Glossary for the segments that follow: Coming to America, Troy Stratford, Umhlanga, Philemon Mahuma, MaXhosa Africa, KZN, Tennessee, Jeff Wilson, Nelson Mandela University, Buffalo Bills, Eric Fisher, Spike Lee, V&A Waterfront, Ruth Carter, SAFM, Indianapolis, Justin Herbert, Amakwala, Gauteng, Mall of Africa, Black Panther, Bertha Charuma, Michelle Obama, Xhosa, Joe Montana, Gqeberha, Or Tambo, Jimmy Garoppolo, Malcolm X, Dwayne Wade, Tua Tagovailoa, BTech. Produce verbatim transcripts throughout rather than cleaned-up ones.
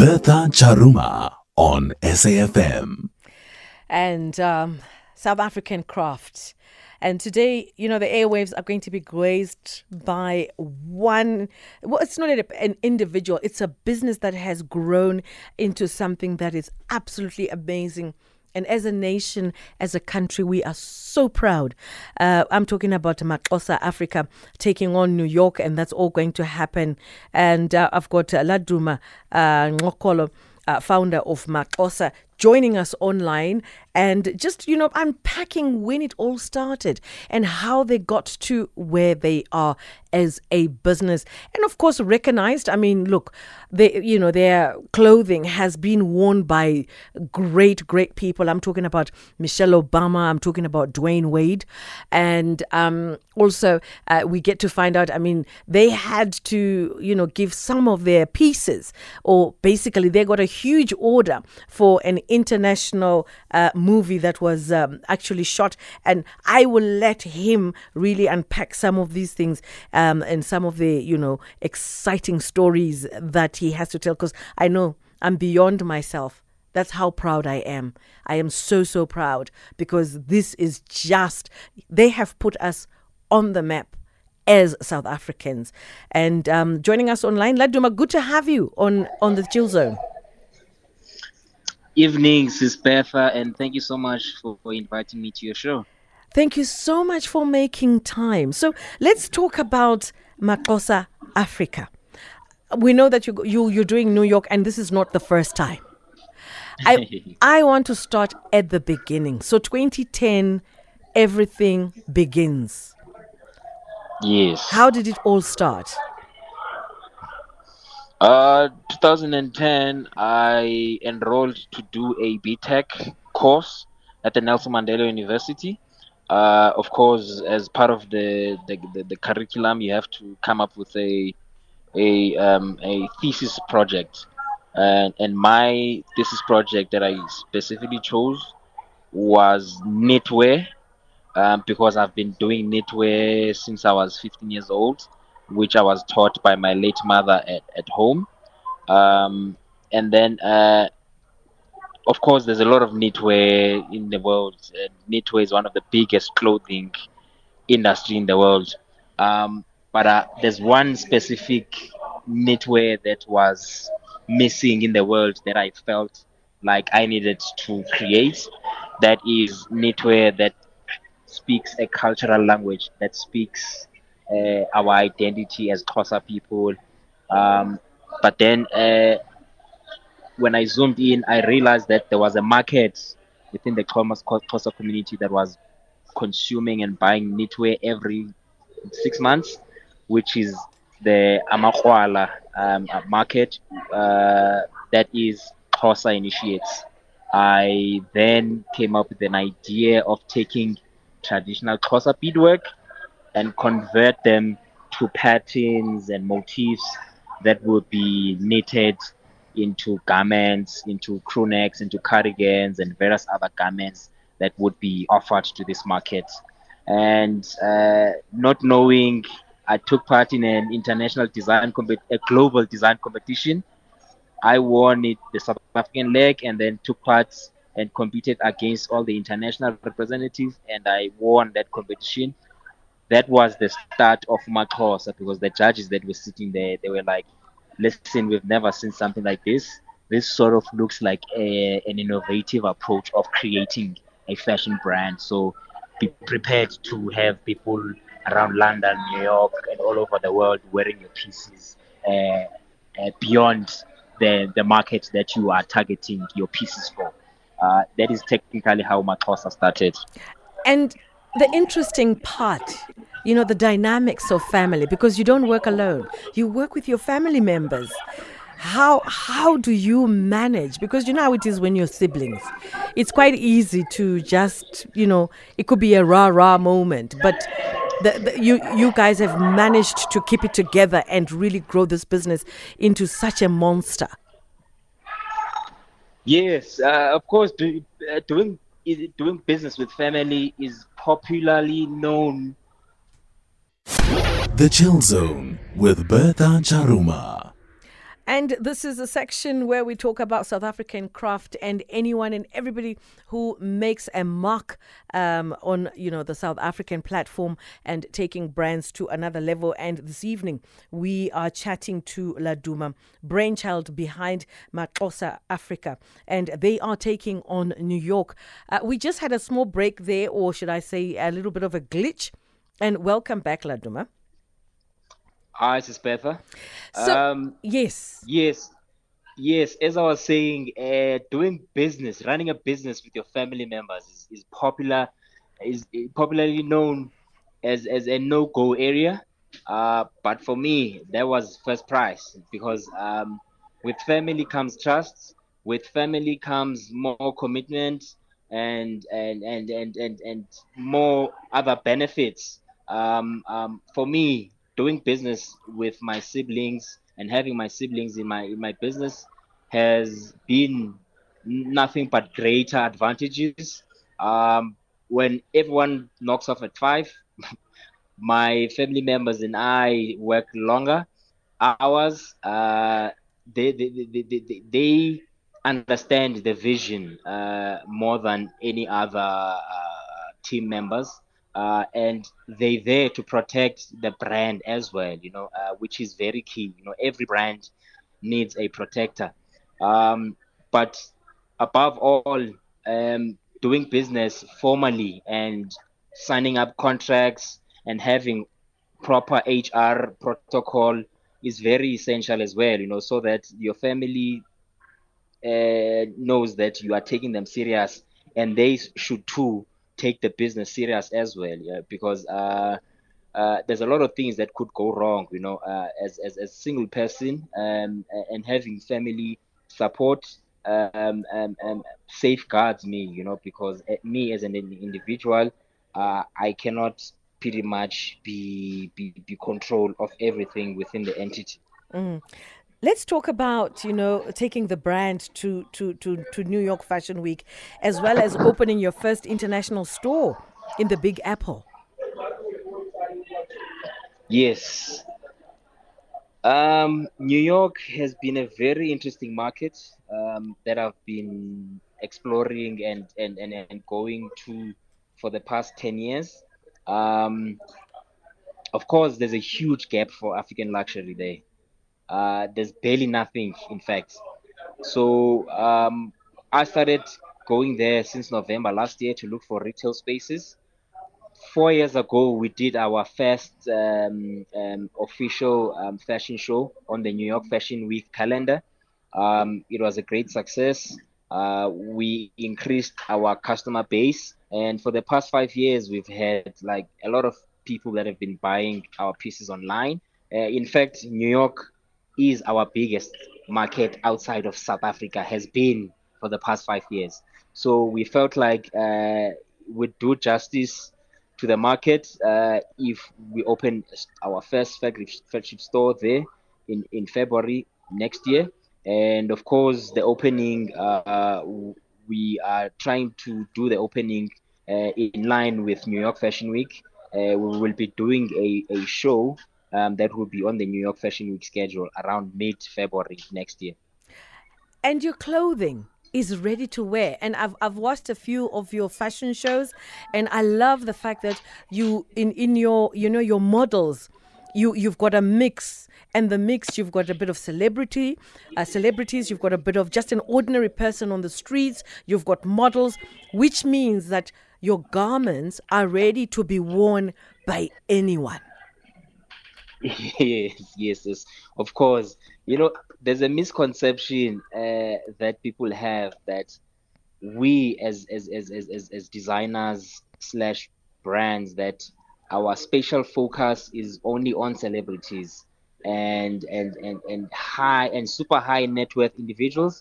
Bertha Charuma on S A F M. And um, South African craft. And today, you know, the airwaves are going to be graced by one, well, it's not an individual, it's a business that has grown into something that is absolutely amazing. And as a nation, as a country, we are so proud. Uh, I'm talking about MaXhosa Africa taking on New York, and that's all going to happen. And uh, I've got uh, Laduma uh, Ngokolo, uh, founder of MaXhosa, joining us online and just, you know, unpacking when it all started and how they got to where they are as a business. And of course, recognized. I mean, look, they, you know, their clothing has been worn by great, great people. I'm talking about Michelle Obama. I'm talking about Dwayne Wade. And um, also, uh, we get to find out, I mean, they had to, you know, give some of their pieces, or basically they got a huge order for an international uh, movie that was um, actually shot, and I will let him really unpack some of these things um, and some of the, you know, exciting stories that he has to tell, because I know I'm beyond myself. That's how proud I am. I am so, so proud, because this is just, they have put us on the map as South Africans. And um, joining us online, Laduma, good to have you on, on the Chill Zone. Evening, Sis Bertha, and thank you so much for, for inviting me to your show. Thank you so much for making time. So let's talk about MaXhosa Africa. We know that you, you, you're doing New York, and this is not the first time. I, I want to start at the beginning. So twenty ten, everything begins. Yes. How did it all start? Uh, twenty ten, I enrolled to do a B Tech course at the Nelson Mandela University. Uh, of course, as part of the, the, the, the curriculum, you have to come up with a a um, a thesis project. And, and my thesis project that I specifically chose was knitwear, um, because I've been doing knitwear since I was fifteen years old, which I was taught by my late mother at, at home. Um, and then, uh, of course, there's a lot of knitwear in the world. Uh, knitwear is one of the biggest clothing industry in the world. Um, but uh, there's one specific knitwear that was missing in the world that I felt like I needed to create. That is knitwear that speaks a cultural language, that speaks Uh, our identity as Xhosa people. Um, but then uh, when I zoomed in, I realized that there was a market within the Xhosa community that was consuming and buying knitwear every six months, which is the Amakwala um, market uh, that is Xhosa initiates. I then came up with an idea of taking traditional Xhosa beadwork and convert them to patterns and motifs that will be knitted into garments, into crew necks, into cardigans, and various other garments that would be offered to this market. And uh, not knowing, I took part in an international design, com- a global design competition. I won it, the South African leg, and then took part and competed against all the international representatives, and I won that competition. That was the start of MaXhosa, because the judges that were sitting there, they were like, listen, we've never seen something like this. This sort of looks like a, an innovative approach of creating a fashion brand. So be prepared to have people around London, New York, and all over the world wearing your pieces uh, uh, beyond the, the market that you are targeting your pieces for. Uh, that is technically how MaXhosa started. And the interesting part, you know, the dynamics of family, because you don't work alone. You work with your family members. How how do you manage? Because you know how it is when you're siblings. It's quite easy to just, you know, it could be a rah-rah moment. But the, the, you, you guys have managed to keep it together and really grow this business into such a monster. Yes, uh, of course, do, uh, doing... doing business with family is popularly known. The Chill Zone with Bertha Charuma. And this is a section where we talk about South African craft and anyone and everybody who makes a mark um, on, you know, the South African platform and taking brands to another level. And this evening, we are chatting to Laduma, brainchild behind MaXhosa Africa, and they are taking on New York. Uh, we just had a small break there, or should I say a little bit of a glitch. And welcome back, Laduma. Hi, this is Betha. So, um, yes. Yes. Yes. As I was saying, uh, doing business, running a business with your family members is, is popular, is, is popularly known as, as a no-go area. Uh, but for me, that was first prize, because um, with family comes trust, with family comes more commitment and, and, and, and, and, and more other benefits. Um, um, for me, doing business with my siblings and having my siblings in my in my business has been nothing but greater advantages. Um, when everyone knocks off at five, my family members and I work longer hours. Uh, they, they, they, they, they understand the vision uh, more than any other uh, team members. Uh, and they're there to protect the brand as well, you know, uh, which is very key. You know, every brand needs a protector. Um, but above all, um, doing business formally and signing up contracts and having proper H R protocol is very essential as well, you know, so that your family uh, knows that you are taking them serious, and they should too take the business serious as well, yeah, because uh, uh, there's a lot of things that could go wrong, you know, uh, as, as as a single person, um, and having family support um, um, um, safeguards me, you know, because me as an individual, uh, I cannot pretty much be, be, be control of everything within the entity. Mm. Let's talk about, you know, taking the brand to, to, to, to New York Fashion Week, as well as opening your first international store in the Big Apple. Yes. Um, New York has been a very interesting market um, that I've been exploring and, and, and, and going to for the past ten years. Um, of course, there's a huge gap for African luxury there. Uh, there's barely nothing, in fact. So um, I started going there since November last year to look for retail spaces. Four years ago, we did our first um, um, official um, fashion show on the New York Fashion Week calendar. Um, it was a great success. Uh, we increased our customer base. And for the past five years, we've had like a lot of people that have been buying our pieces online. Uh, in fact, New York is our biggest market outside of South Africa, has been for the past five years. So we felt like uh, we'd do justice to the market uh, if we open our first flagship store there in, in February next year. And of course, the opening, uh, we are trying to do the opening uh, in line with New York Fashion Week. Uh, we will be doing a, a show Um, that will be on the New York Fashion Week schedule around mid-February next year. And your clothing is ready to wear. And I've I've watched a few of your fashion shows, and I love the fact that you in, in your you know your models, you you've got a mix, and the mix you've got a bit of celebrity, uh, celebrities. You've got a bit of just an ordinary person on the streets. You've got models, which means that your garments are ready to be worn by anyone. Yes, yes, yes, of course. You know, there's a misconception uh, that people have that we as as as as as designers slash brands, that our spatial focus is only on celebrities and and and and high and super high net worth individuals.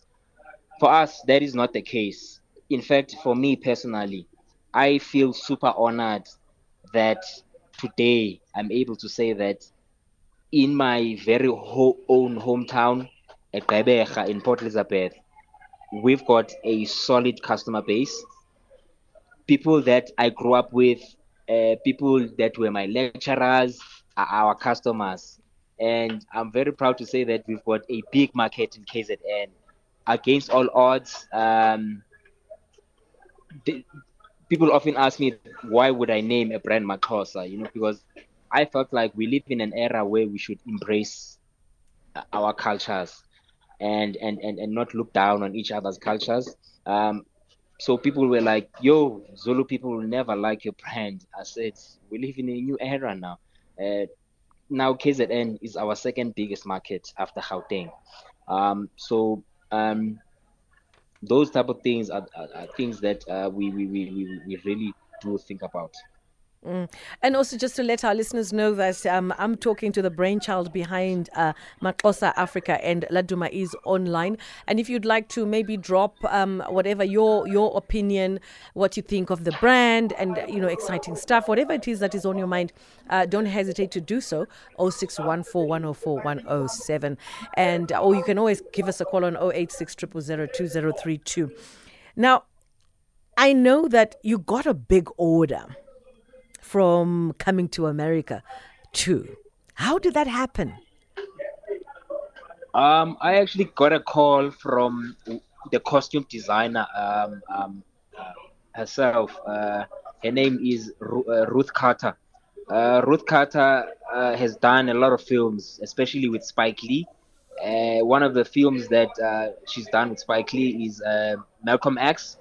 For us, that is not the case. In fact, for me personally, I feel super honored that today I'm able to say that in my very ho- own hometown, at Gqeberha in Port Elizabeth, we've got a solid customer base. People that I grew up with, uh, people that were my lecturers, are our customers. And I'm very proud to say that we've got a big market in K Z N. Against all odds, um, the, people often ask me, why would I name a brand MaXhosa? You know, because I felt like we live in an era where we should embrace our cultures and, and, and, and not look down on each other's cultures. Um, so people were like, yo, Zulu people will never like your brand. I said, we live in a new era now. Uh, now K Z N is our second biggest market after Gauteng. Um, so um, those type of things are, are, are things that uh, we, we, we, we really do think about. Mm. And also just to let our listeners know that um, I'm talking to the brainchild behind uh, MaXhosa Africa, and Laduma is online. And if you'd like to maybe drop um, whatever your your opinion, what you think of the brand, and you know, exciting stuff, whatever it is that is on your mind, uh, don't hesitate to do so. oh six one four, one oh four, one oh seven, and or you can always give us a call on oh eight six, zero zero zero, two zero three two. Now, I know that you got a big order from Coming to America too. How did that happen? Um, I actually got a call from the costume designer um, um, uh, herself. Uh, her name is Ru- uh, Ruth Carter. Uh, Ruth Carter uh, has done a lot of films, especially with Spike Lee. Uh, one of the films that uh, she's done with Spike Lee is uh, Malcolm X.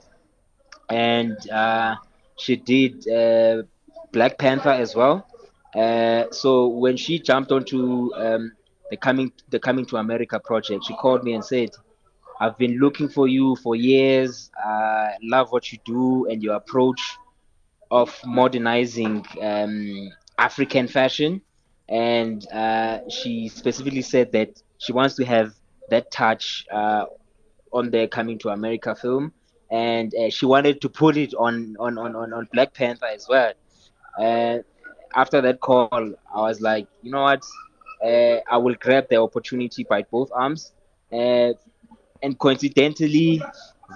And uh, she did uh, Black Panther as well. Uh, so when she jumped onto um, the coming the Coming to America project, she called me and said, I've been looking for you for years. I uh, love what you do and your approach of modernizing um, African fashion. And uh, she specifically said that she wants to have that touch uh, on the Coming to America film. And uh, she wanted to put it on, on, on, on Black Panther as well. Uh, after that call, I was like, you know what, uh, I will grab the opportunity by both arms. Uh, and coincidentally,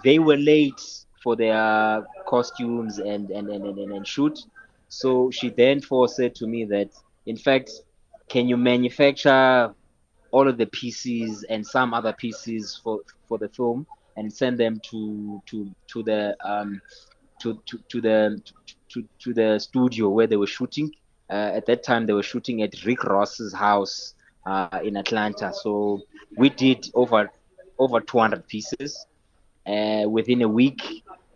they were late for their costumes and, and, and, and, and shoot. So she then first said to me that, in fact, can you manufacture all of the pieces and some other pieces for, for the film and send them to to, to the um, to, to, to the to, To, to the studio where they were shooting. Uh, at that time, they were shooting at Rick Ross's house uh, in Atlanta. So we did over over two hundred pieces uh, within a week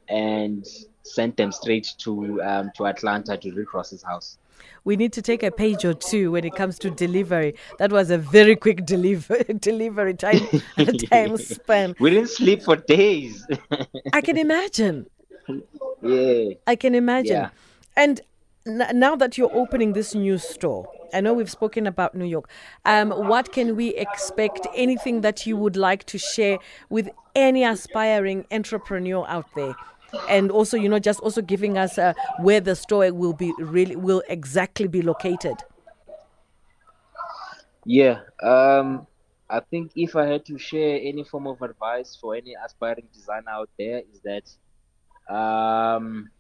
and sent them straight to um, to Atlanta, to Rick Ross's house. We need to take a page or two when it comes to delivery. That was a very quick deliver, delivery time, time span. We didn't sleep for days. I can imagine. Yeah. I can imagine. Yeah. And n- now that you're opening this new store, I know we've spoken about New York. Um, what can we expect? Anything that you would like to share with any aspiring entrepreneur out there? And also, you know, just also giving us uh, where the store will be really will exactly be located. Yeah. Um, I think if I had to share any form of advice for any aspiring designer out there is that Um,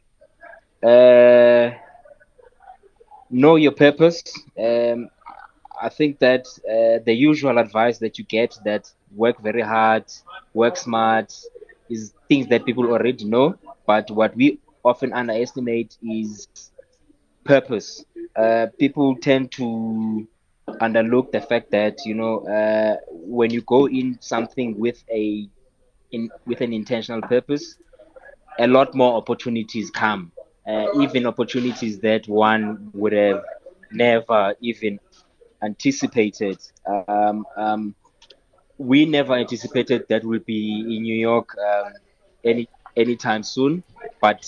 uh, know your purpose. Um, I think that uh, the usual advice that you get, that work very hard, work smart, is things that people already know. But what we often underestimate is purpose. Uh, people tend to underlook the fact that, you know, uh, when you go in something with a in with an intentional purpose, a lot more opportunities come, uh, even opportunities that one would have never even anticipated. Um, um, we never anticipated that we'll be in New York um, any anytime soon, but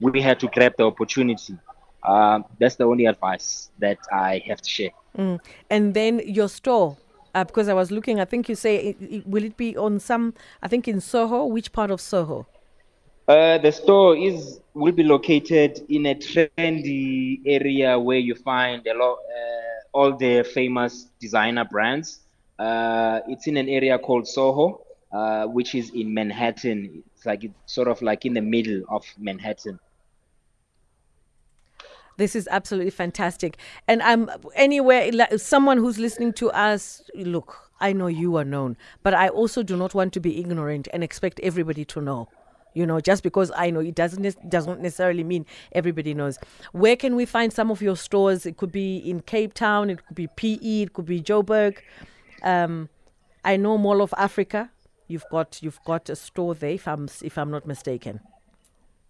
we had to grab the opportunity. Um, that's the only advice that I have to share. Mm. And then your store. Uh, because I was looking, I think you say, will it be on some, I think in Soho? Which part of Soho? Uh, the store is will be located in a trendy area where you find a lot uh, all the famous designer brands. Uh, it's in an area called Soho, uh, which is in Manhattan. It's like it's sort of like in the middle of Manhattan. This is absolutely fantastic. And I'm anywhere, someone who's listening to us, look, I know you are known, but I also do not want to be ignorant and expect everybody to know. You know, just because I know, it doesn't doesn't necessarily mean everybody knows. Where can we find some of your stores? It could be in Cape Town, it could be P E, it could be Joburg. Um, I know Mall of Africa. You've got you've got a store there, if I'm if I'm not mistaken.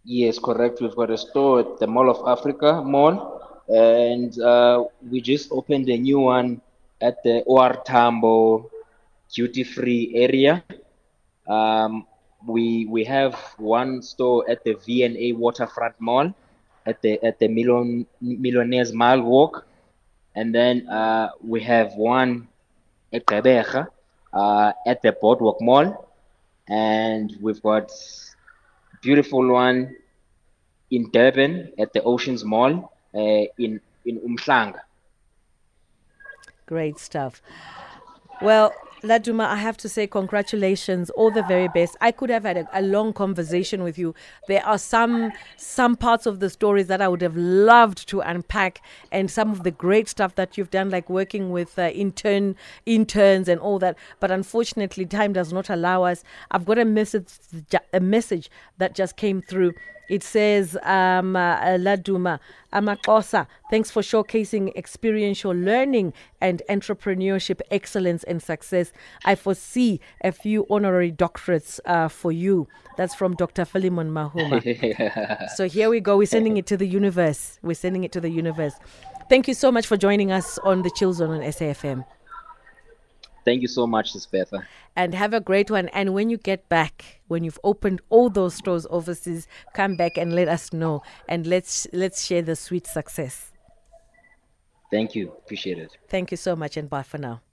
Yes, correct. We've got a store at the Mall of Africa Mall, and uh, we just opened a new one at the Or Tambo duty free area. Um, We we have one store at the V and A Waterfront Mall, at the at the Million, Millionaires Mall Walk, and then uh, we have one at Gqeberha, uh, at the Boardwalk Mall, and we've got a beautiful one in Durban at the Oceans Mall, uh, in in Umhlanga. Great stuff. Well, Laduma, I have to say congratulations, all the very best. I could have had a, a long conversation with you. There are some some parts of the stories that I would have loved to unpack, and some of the great stuff that you've done, like working with uh, intern interns and all that. But unfortunately, time does not allow us. I've got a message, a message that just came through. It says, um, uh, Laduma, amaXhosa, thanks for showcasing experiential learning and entrepreneurship excellence and success. I foresee a few honorary doctorates uh, for you. That's from Doctor Philemon Mahuma. So here we go. We're sending it to the universe. We're sending it to the universe. Thank you so much for joining us on The Chill Zone on S A F M. Thank you so much, Gqeberha. And have a great one. And when you get back, when you've opened all those stores overseas, come back and let us know. And let's let's share the sweet success. Thank you. Appreciate it. Thank you so much, and bye for now.